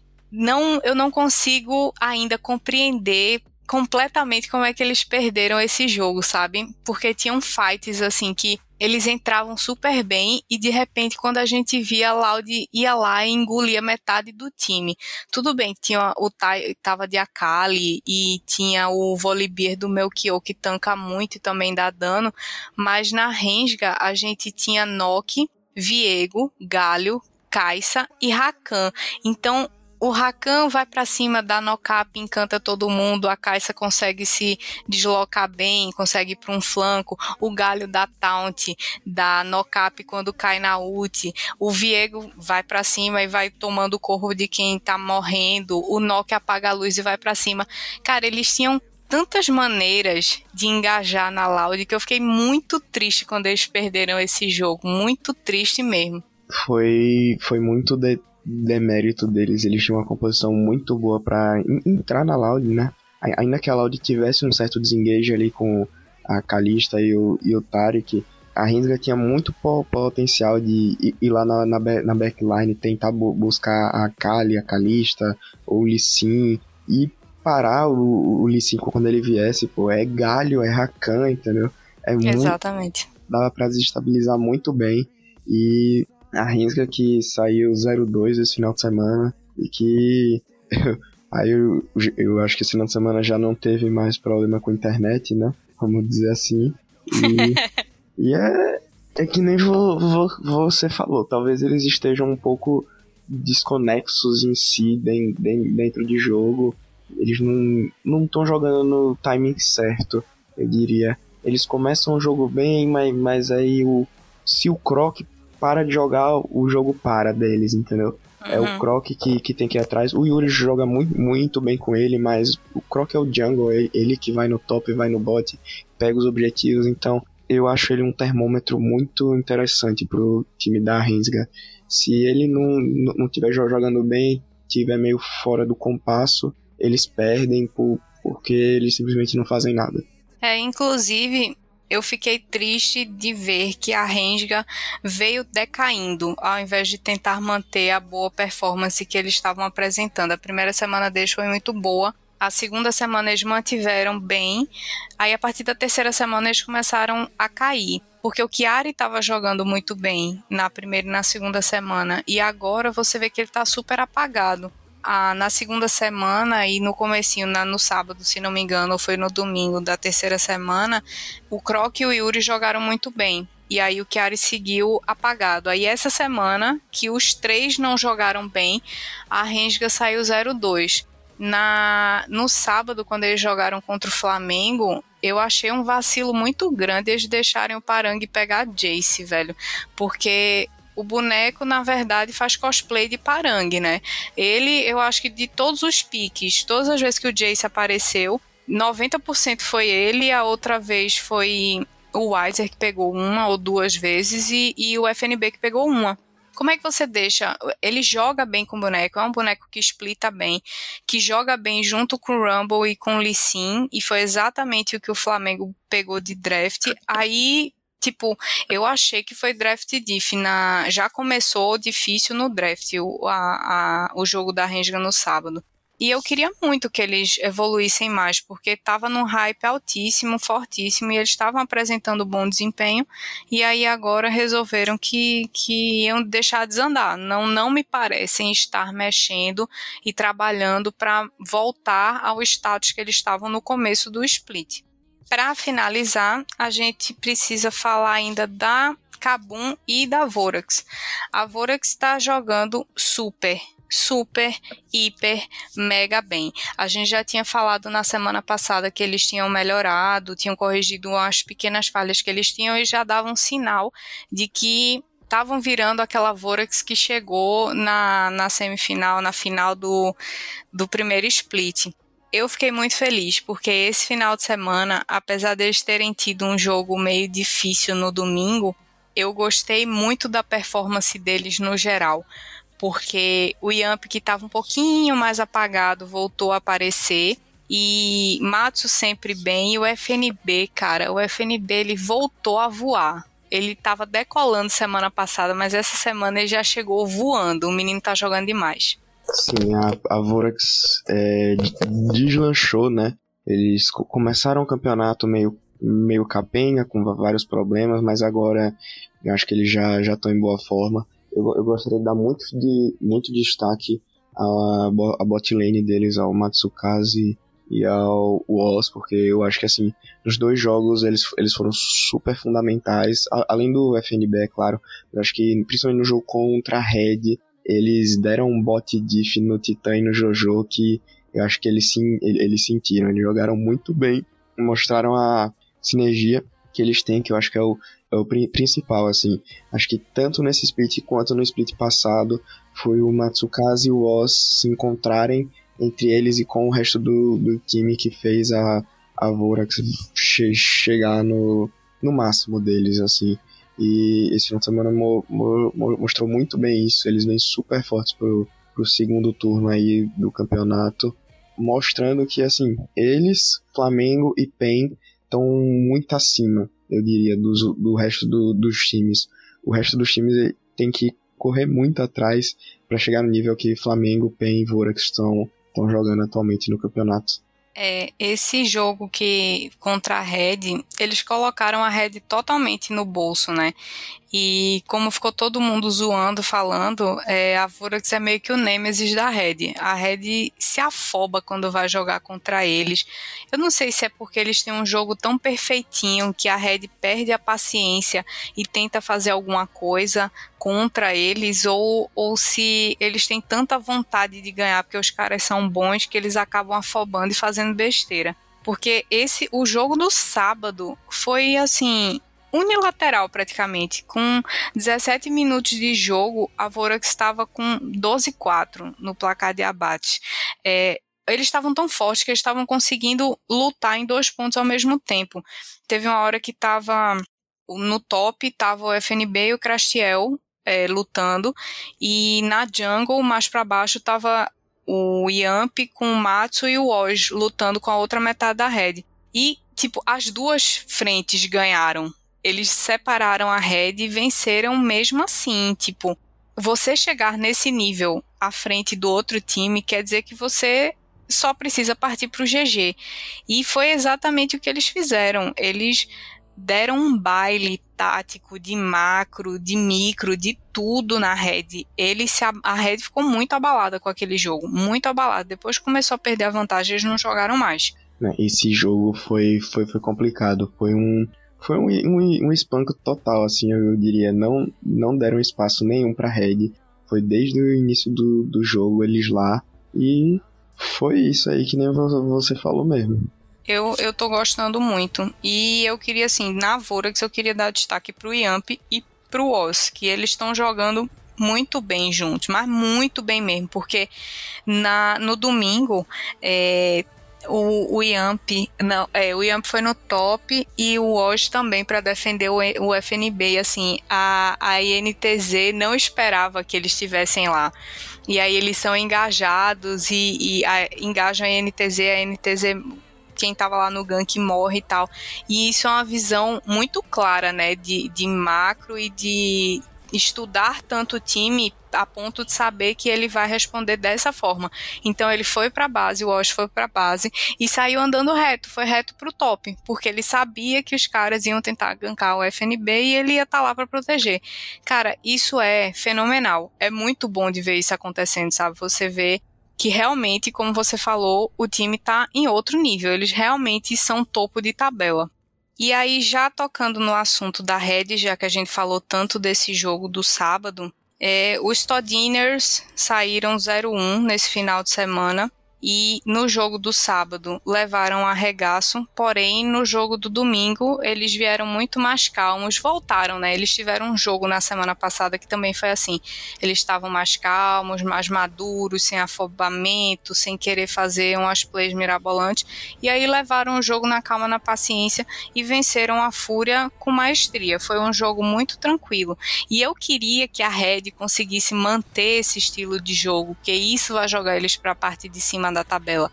eu não consigo ainda compreender completamente como é que eles perderam esse jogo, sabe? Porque tinham fights assim que eles entravam super bem e de repente quando a gente via a Loud ia lá e engolia metade do time. Tudo bem, tinha o Thai tava de Akali e tinha o Volibear do Melchior que tanca muito e também dá dano, mas na Rensga a gente tinha Nok, Viego, Galio, Caixa e Rakan. Então, O Rakan vai pra cima, dá knock-up, encanta todo mundo, a Kai'Sa consegue se deslocar bem, consegue ir pra um flanco, o Galio dá taunt, dá knock-up quando cai na ult, o Viego vai pra cima e vai tomando o corpo de quem tá morrendo, o Nock apaga a luz e vai pra cima. Cara, eles tinham tantas maneiras de engajar na Loud que eu fiquei muito triste quando eles perderam esse jogo, muito triste mesmo. Foi muito demérito deles, eles tinham uma composição muito boa pra entrar na Loud, né? Ainda que a Loud tivesse um certo desengage ali com a Kalista e o Taric, a Rensga tinha muito potencial de ir lá na backline, tentar buscar a Kali, a Kalista, ou o Lee Sin, e parar o Lee Sin quando ele viesse, pô, é Galio, é Rakan, entendeu? É exatamente. Muito, dava pra desestabilizar muito bem, e a Rensga que saiu 0-2 esse final de semana e que aí eu acho que esse final de semana já não teve mais problema com a internet, né? Vamos dizer assim. E é que nem você falou, talvez eles estejam um pouco desconexos em si dentro de jogo. Eles não estão jogando no timing certo, eu diria. Eles começam o jogo bem, mas aí se o Croc para de jogar, o jogo para deles, entendeu? Uhum. É o Croc que tem que ir atrás. O Yuri joga muito, muito bem com ele, mas o Croc é o jungle, ele que vai no top, vai no bot, pega os objetivos. Então eu acho ele um termômetro muito interessante pro time da Rensga. Se ele não tiver jogando bem, tiver meio fora do compasso, eles perdem porque eles simplesmente não fazem nada. Inclusive, eu fiquei triste de ver que a Rensga veio decaindo, ao invés de tentar manter a boa performance que eles estavam apresentando. A primeira semana deles foi muito boa, a segunda semana eles mantiveram bem, aí a partir da terceira semana eles começaram a cair, porque o Chiari estava jogando muito bem na primeira e na segunda semana, e agora você vê que ele está super apagado. Na segunda semana e no comecinho, no sábado, se não me engano, ou foi no domingo da terceira semana, o Croc e o Yuri jogaram muito bem. E aí o Chiari seguiu apagado. Aí essa semana, que os três não jogaram bem, a Rensga saiu 0-2. No sábado, quando eles jogaram contra o Flamengo, eu achei um vacilo muito grande eles deixarem o Parangue pegar a Jace, velho. Porque o boneco, na verdade, faz cosplay de Parangue, né? Ele, eu acho que de todos os piques, todas as vezes que o Jace apareceu, 90% foi ele, a outra vez foi o Weiser que pegou uma ou duas vezes e o FNB que pegou uma. Como é que você deixa? Ele joga bem com o boneco, é um boneco que splita bem, que joga bem junto com o Rumble e com o Lee Sin, e foi exatamente o que o Flamengo pegou de draft. Aí, tipo, eu achei que foi draft diff, já começou difícil no draft, o jogo da Rensga no sábado. E eu queria muito que eles evoluíssem mais, porque estava num hype altíssimo, fortíssimo, e eles estavam apresentando bom desempenho, e aí agora resolveram que iam deixar desandar. Não me parecem estar mexendo e trabalhando para voltar ao status que eles estavam no começo do split. Para finalizar, a gente precisa falar ainda da Kabum e da Vorax. A Vorax está jogando super, hiper, mega bem. A gente já tinha falado na semana passada que eles tinham melhorado, tinham corrigido as pequenas falhas que eles tinham e já davam um sinal de que estavam virando aquela Vorax que chegou na semifinal, na final do primeiro split. Eu fiquei muito feliz, porque esse final de semana, apesar deles terem tido um jogo meio difícil no domingo, eu gostei muito da performance deles no geral, porque o Yamp, que estava um pouquinho mais apagado, voltou a aparecer, e Matsu sempre bem, e o FNB, cara, o FNB ele voltou a voar. Ele estava decolando semana passada, mas essa semana ele já chegou voando, o menino tá jogando demais. Sim, a Vorax deslanchou, né? Eles começaram o campeonato meio capenga, com vários problemas, mas agora eu acho que eles já estão em boa forma. Eu gostaria de dar muito destaque à botlane deles, ao Matsukaze e ao Wallace, porque eu acho que, assim, nos dois jogos eles foram super fundamentais, além do FNB, é claro. Eu acho que, principalmente no jogo contra a Red, eles deram um bot diff no Titã e no Jojo que eu acho que eles sentiram. Eles jogaram muito bem, mostraram a sinergia que eles têm, que eu acho que é o principal, assim. Acho que tanto nesse split quanto no split passado foi o Matsukaze e o Oz se encontrarem entre eles e com o resto do time que fez a Vorax chegar no máximo deles, assim. E esse final de semana mostrou muito bem isso. Eles vêm super fortes pro segundo turno aí do campeonato, mostrando que, assim, eles, Flamengo e Pen, estão muito acima, eu diria, do resto dos times. O resto dos times tem que correr muito atrás para chegar no nível que Flamengo, Pen e Vorax estão jogando atualmente no campeonato. Esse jogo contra a Red, eles colocaram a Red totalmente no bolso, né? E como ficou todo mundo zoando, falando, a Vorax é meio que o nêmesis da Red. A Red se afoba quando vai jogar contra eles. Eu não sei se é porque eles têm um jogo tão perfeitinho que a Red perde a paciência e tenta fazer alguma coisa contra eles, ou se eles têm tanta vontade de ganhar porque os caras são bons que eles acabam afobando e fazendo besteira. Porque o jogo do sábado foi, assim, unilateral praticamente. Com 17 minutos de jogo, a Vorax estava com 12-4 no placar de abate. Eles estavam tão fortes que eles estavam conseguindo lutar em 2 pontos ao mesmo tempo. Teve uma hora que estava no top, estava o FNB e o Crastiel lutando, e na jungle, mais para baixo, estava o Yamp com o Matsu e o Oz lutando com a outra metade da Red. E, tipo, as duas frentes ganharam. Eles separaram a Red e venceram mesmo assim. Tipo, você chegar nesse nível à frente do outro time quer dizer que você só precisa partir para o GG. E foi exatamente o que eles fizeram. Eles deram um baile tático de macro, de micro, de tudo na Red. A Red ficou muito abalada com aquele jogo, muito abalada. Depois começou a perder a vantagem, eles não jogaram mais. Esse jogo foi complicado, foi um espanco total, assim, eu diria. Não deram espaço nenhum pra Red. Foi desde o início do jogo eles lá, e foi isso aí que nem você falou mesmo. Eu tô gostando muito, e eu queria, assim, na Vorax eu queria dar destaque pro Yamp e pro Oz, que eles estão jogando muito bem juntos, mas muito bem mesmo, porque no domingo o Yamp foi no top e o Oz também para defender o FNB. Assim, a INTZ não esperava que eles estivessem lá, e aí eles são engajados e engajam a INTZ, quem tava lá no gank morre e tal, e isso é uma visão muito clara, né, de macro e de estudar tanto o time a ponto de saber que ele vai responder dessa forma. Então ele foi pra base, o Osh foi pra base e saiu andando reto, foi reto pro top, porque ele sabia que os caras iam tentar gankar o FNB e ele ia estar lá pra proteger. Cara, isso é fenomenal, é muito bom de ver isso acontecendo, sabe? Você vê que realmente, como você falou, o time tá em outro nível, eles realmente são topo de tabela. E aí, já tocando no assunto da Red, já que a gente falou tanto desse jogo do sábado, os Todiners saíram 0-1 nesse final de semana, e no jogo do sábado levaram arregaço, porém no jogo do domingo eles vieram muito mais calmos, voltaram, né? Eles tiveram um jogo na semana passada que também foi assim, eles estavam mais calmos, mais maduros, sem afobamento, sem querer fazer umas plays mirabolantes, e aí levaram o jogo na calma, na paciência, e venceram a Fúria com maestria. Foi um jogo muito tranquilo, e eu queria que a Red conseguisse manter esse estilo de jogo, porque isso vai jogar eles para a parte de cima da tabela.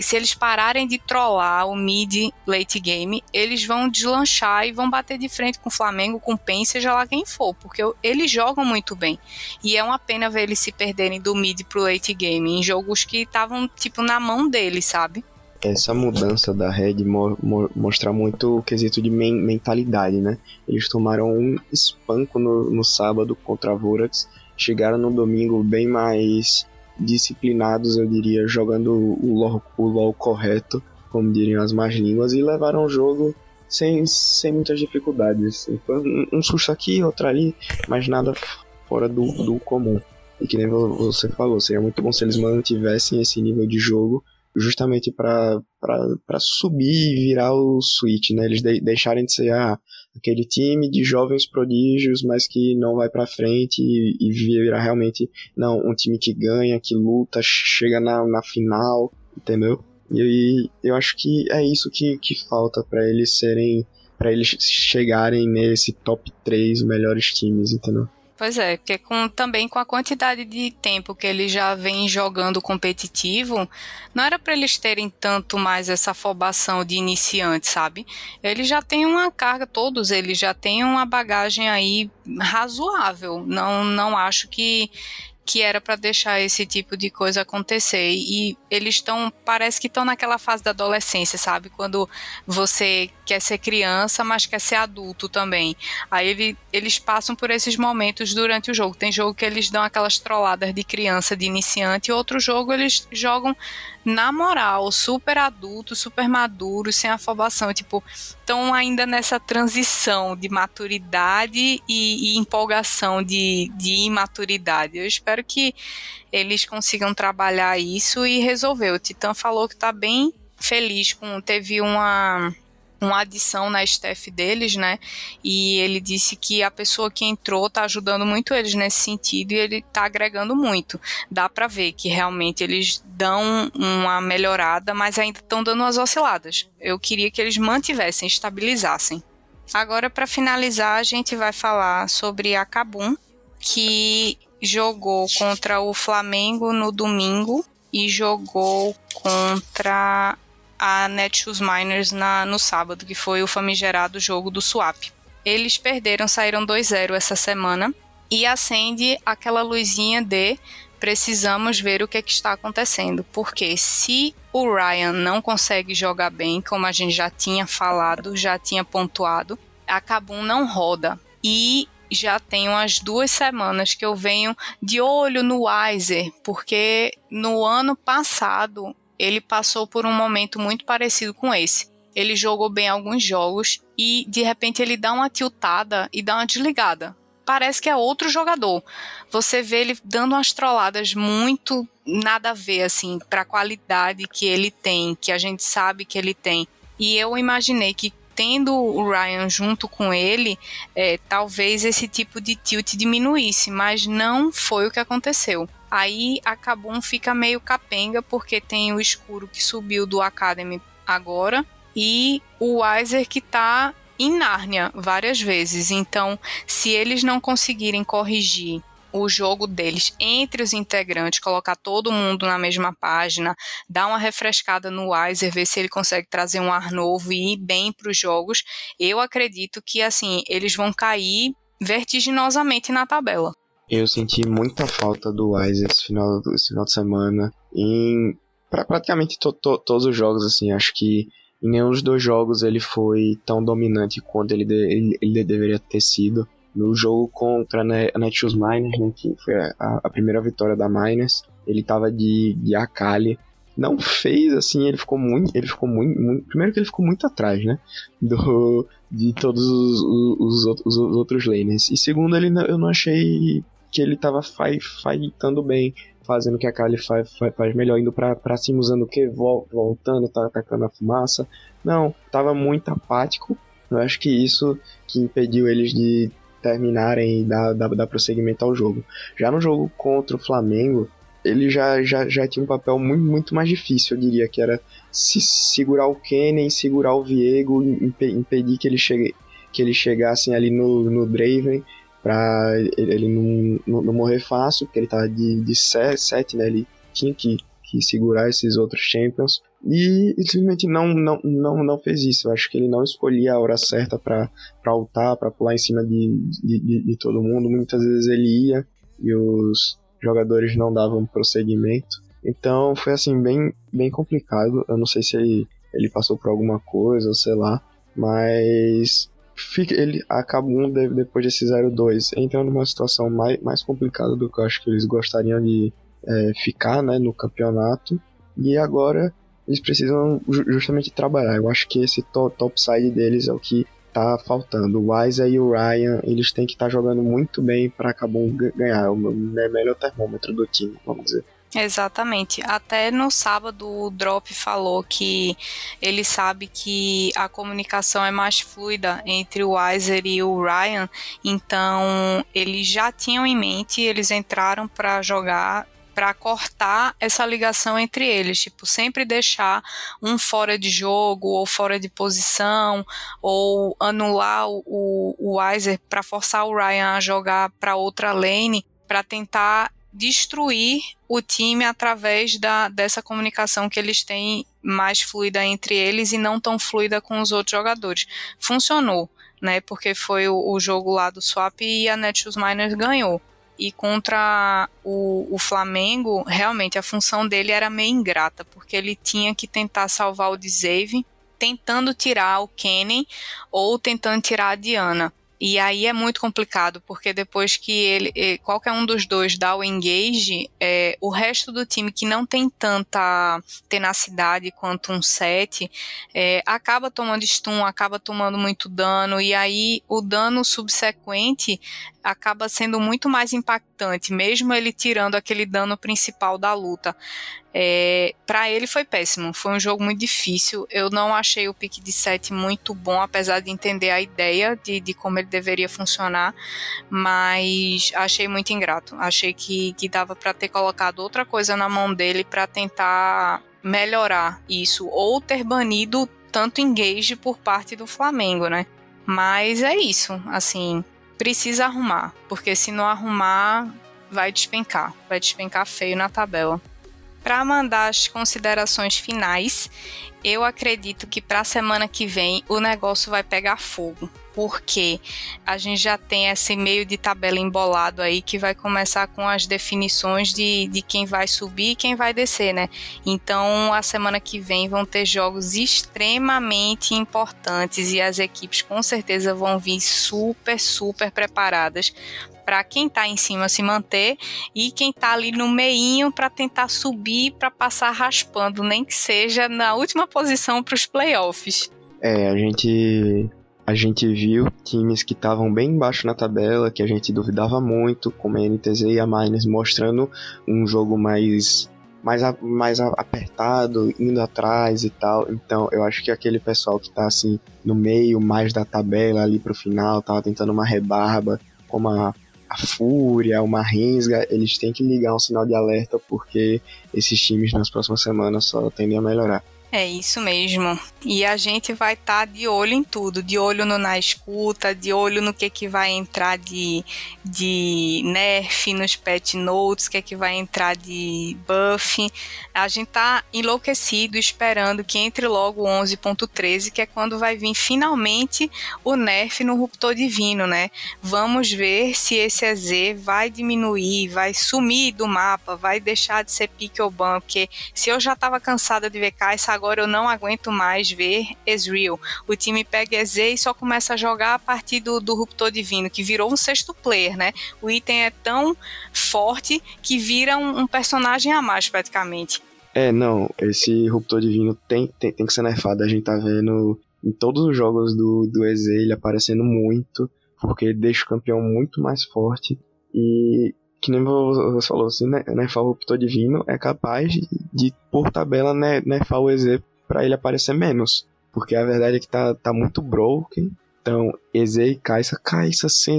Se eles pararem de trollar o mid late game, eles vão deslanchar e vão bater de frente com o Flamengo, com o Pen, seja lá quem for, porque eles jogam muito bem, e é uma pena ver eles se perderem do mid pro late game em jogos que estavam, tipo, na mão deles, sabe? Essa mudança da Red mostra muito o quesito de mentalidade, né? Eles tomaram um espanco no sábado contra a Vorax, chegaram no domingo bem mais disciplinados, eu diria, jogando o LoL correto, como diriam as más línguas, e levaram o jogo sem muitas dificuldades. Um susto aqui, outro ali, mas nada fora do comum. E que nem você falou, seria muito bom se eles mantivessem esse nível de jogo justamente para subir e virar o Switch, né? Eles deixarem de ser aquele time de jovens prodígios, mas que não vai pra frente e virar realmente não, um time que ganha, que luta, chega na final, entendeu? E eu acho que é isso que falta pra eles serem, pra eles chegarem nesse top 3 melhores times, entendeu? Pois é, porque também com a quantidade de tempo que eles já vêm jogando competitivo, não era para eles terem tanto mais essa afobação de iniciante, sabe? Eles já têm uma carga, todos eles já têm uma bagagem aí razoável. Não acho que era para deixar esse tipo de coisa acontecer, e eles parece que estão naquela fase da adolescência, sabe, quando você quer ser criança, mas quer ser adulto também, aí eles passam por esses momentos durante o jogo. Tem jogo que eles dão aquelas trolladas de criança, de iniciante, e outro jogo eles jogam na moral, super adulto, super maduro, sem afobação, tipo, estão ainda nessa transição de maturidade e empolgação de imaturidade. Eu espero que eles consigam trabalhar isso e resolver. O Titã falou que tá bem feliz teve uma adição na staff deles, né? E ele disse que a pessoa que entrou tá ajudando muito eles nesse sentido, e ele tá agregando muito. Dá pra ver que realmente eles dão uma melhorada, mas ainda estão dando umas osciladas. Eu queria que eles mantivessem, estabilizassem. Agora, pra finalizar, a gente vai falar sobre a Kabum, que jogou contra o Flamengo no domingo e jogou contra a Netshoes Miners no sábado, que foi o famigerado jogo do swap. Eles perderam, saíram 2-0 essa semana, e acende aquela luzinha de precisamos ver o que é que está acontecendo, porque se o Ryan não consegue jogar bem, como a gente já tinha falado, já tinha pontuado, a Kabum não roda. E já tem umas 2 semanas que eu venho de olho no Weiser, porque no ano passado ele passou por um momento muito parecido com esse. Ele jogou bem alguns jogos e de repente ele dá uma tiltada e dá uma desligada. Parece que é outro jogador. Você vê ele dando umas trolladas muito nada a ver, assim, para a qualidade que ele tem, que a gente sabe que ele tem. E eu imaginei que tendo o Ryan junto com ele, talvez esse tipo de tilt diminuísse, mas não foi o que aconteceu. Aí a Kabum fica meio capenga, porque tem o escuro que subiu do Academy agora, e o Weiser que tá em Nárnia várias vezes. Então, se eles não conseguirem corrigir o jogo deles entre os integrantes, colocar todo mundo na mesma página, dar uma refrescada no Weiser, ver se ele consegue trazer um ar novo e ir bem para os jogos, eu acredito que, assim, eles vão cair vertiginosamente na tabela. Eu senti muita falta do Weiser esse final de semana em praticamente todos os jogos, assim. Acho que em nenhum dos 2 jogos ele foi tão dominante quanto ele deveria ter sido. No jogo contra a Netshoes Miners, né, que foi a primeira vitória da Miners, ele tava de Akali. Não fez, assim, ele ficou muito primeiro que ele ficou muito atrás, né, de todos os outros laners. E segundo, eu não achei que ele tava fightando bem, fazendo o que a Kali faz melhor, indo pra cima, usando o quê? Voltando, tá atacando a fumaça. Não, tava muito apático. Eu acho que isso que impediu eles de terminarem e dar prosseguimento ao jogo. Já no jogo contra o Flamengo, ele já tinha um papel muito, muito mais difícil, eu diria, que era segurar o Kennen, segurar o Viego, impedir que eles chegassem ali no Draven, pra ele não morrer fácil, porque ele tava de 7, né, ele tinha que segurar esses outros Champions, e simplesmente não fez isso. Eu acho que ele não escolhia a hora certa pra ultar, pra pular em cima de todo mundo. Muitas vezes ele ia e os jogadores não davam prosseguimento. Então foi assim, bem, bem complicado. Eu não sei se ele passou por alguma coisa, sei lá, mas ele acabou depois desse 0-2 entrando numa situação mais complicada do que eu acho que eles gostariam de ficar, né, no campeonato. E agora eles precisam justamente trabalhar. Eu acho que esse topside deles é o que tá faltando. O Wiser e o Ryan, eles têm que estar jogando muito bem para Kabum ganhar. É o melhor termômetro do time, vamos dizer. Exatamente. Até no sábado o Drop falou que ele sabe que a comunicação é mais fluida entre o Wiser e o Ryan, então eles já tinham em mente, eles entraram para jogar, para cortar essa ligação entre eles, tipo, sempre deixar um fora de jogo ou fora de posição, ou anular o Wiser para forçar o Ryan a jogar para outra lane, para tentar destruir o time através dessa comunicação que eles têm mais fluida entre eles e não tão fluida com os outros jogadores. Funcionou, né? Porque foi o jogo lá do swap e a Netshoes Miners ganhou. E contra o Flamengo, realmente a função dele era meio ingrata, porque ele tinha que tentar salvar o Dzeive, tentando tirar o Kennen ou tentando tirar a Diana. E aí é muito complicado, porque depois que qualquer um dos dois dá o engage, o resto do time que não tem tanta tenacidade quanto um set, acaba tomando stun, acaba tomando muito dano, e aí o dano subsequente acaba sendo muito mais impactante, mesmo ele tirando aquele dano principal da luta. Para ele foi péssimo, foi um jogo muito difícil. Eu não achei o pick de set muito bom, apesar de entender a ideia de como ele deveria funcionar, mas achei muito ingrato. Achei que dava para ter colocado outra coisa na mão dele para tentar melhorar isso, ou ter banido tanto engage por parte do Flamengo, né? Mas é isso, assim, precisa arrumar, porque se não arrumar, vai despencar feio na tabela. Para mandar as considerações finais, eu acredito que para a semana que vem o negócio vai pegar fogo, porque a gente já tem esse meio de tabela embolado aí que vai começar com as definições de quem vai subir e quem vai descer, né? Então, a semana que vem vão ter jogos extremamente importantes e as equipes com certeza vão vir super, super preparadas para quem está em cima se manter e quem está ali no meinho para tentar subir, para passar raspando, nem que seja na última posição para os playoffs. A gente viu times que estavam bem embaixo na tabela, que a gente duvidava muito, como a INTZ e a Miners, mostrando um jogo mais apertado, indo atrás e tal. Então eu acho que aquele pessoal que está assim no meio mais da tabela ali pro final, tava tentando uma rebarba, como a Fúria, uma Rensga, eles têm que ligar um sinal de alerta, porque esses times nas próximas semanas só tendem a melhorar. É isso mesmo. E a gente vai estar de olho em tudo, de olho na escuta, de olho no que vai entrar de nerf nos patch notes, que vai entrar de buff. A gente tá enlouquecido esperando que entre logo o 11.13, que é quando vai vir finalmente o nerf no Ruptor Divino, né? Vamos ver se esse EZ vai diminuir, vai sumir do mapa, vai deixar de ser pique ou ban, porque se eu já tava cansada de ver Kai'Sa, agora eu não aguento mais ver Ezreal. O time pega EZ e só começa a jogar a partir do Ruptor Divino, que virou um sexto player, né? O item é tão forte que vira um personagem a mais, praticamente. Não, esse Ruptor Divino tem que ser nerfado. A gente tá vendo em todos os jogos do EZ ele aparecendo muito, porque deixa o campeão muito mais forte. E que nem você falou, se nerfar o Ruptor Divino é capaz de por tabela, nerfar o EZ pra ele aparecer menos, porque a verdade é que tá muito broken. Então EZ e Kai'Sa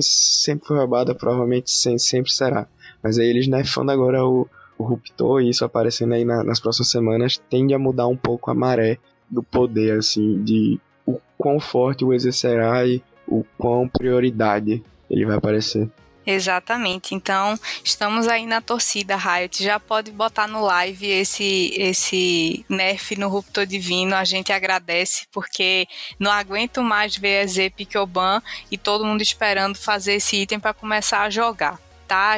sempre foi roubada, provavelmente sempre será, mas aí eles nerfando agora o Ruptor, e isso aparecendo aí nas próximas semanas, tende a mudar um pouco a maré do poder, assim, de o quão forte o EZ será e o quão prioridade ele vai aparecer. Exatamente, então estamos aí na torcida, Riot, já pode botar no live esse nerf no Ruptor Divino, a gente agradece, porque não aguento mais ver a Z Picoban e todo mundo esperando fazer esse item para começar a jogar.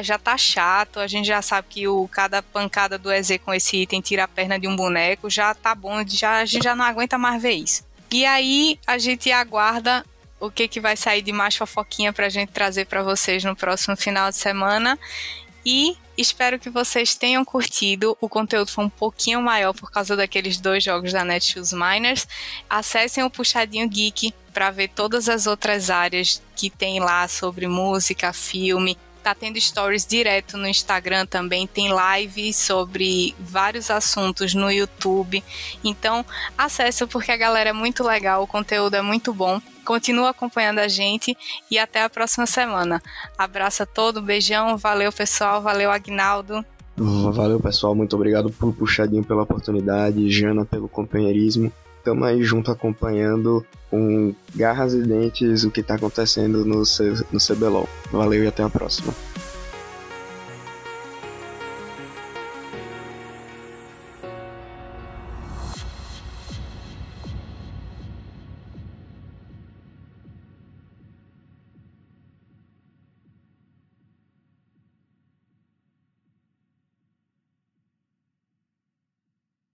Já tá chato, a gente já sabe que cada pancada do EZ com esse item tira a perna de um boneco, já tá bom, a gente já não aguenta mais ver isso. E aí a gente aguarda o que vai sair de mais fofoquinha pra gente trazer pra vocês no próximo final de semana. E Espero que vocês tenham curtido. O conteúdo foi um pouquinho maior por causa daqueles 2 jogos da Netshoes Miners. Acessem o Puxadinho Geek para ver todas as outras áreas que tem lá sobre música, filme. Tá tendo stories direto no Instagram também, tem live sobre vários assuntos no YouTube. Então, acessa porque a galera é muito legal, o conteúdo é muito bom. Continua acompanhando a gente e até a próxima semana. Abraço a todo, beijão, valeu pessoal, valeu Agnaldo. Valeu pessoal, muito obrigado por Puxadinho, pela oportunidade, Jana pelo companheirismo. Tamo aí junto acompanhando com garras e dentes o que tá acontecendo no CBLOL. Valeu e até a próxima.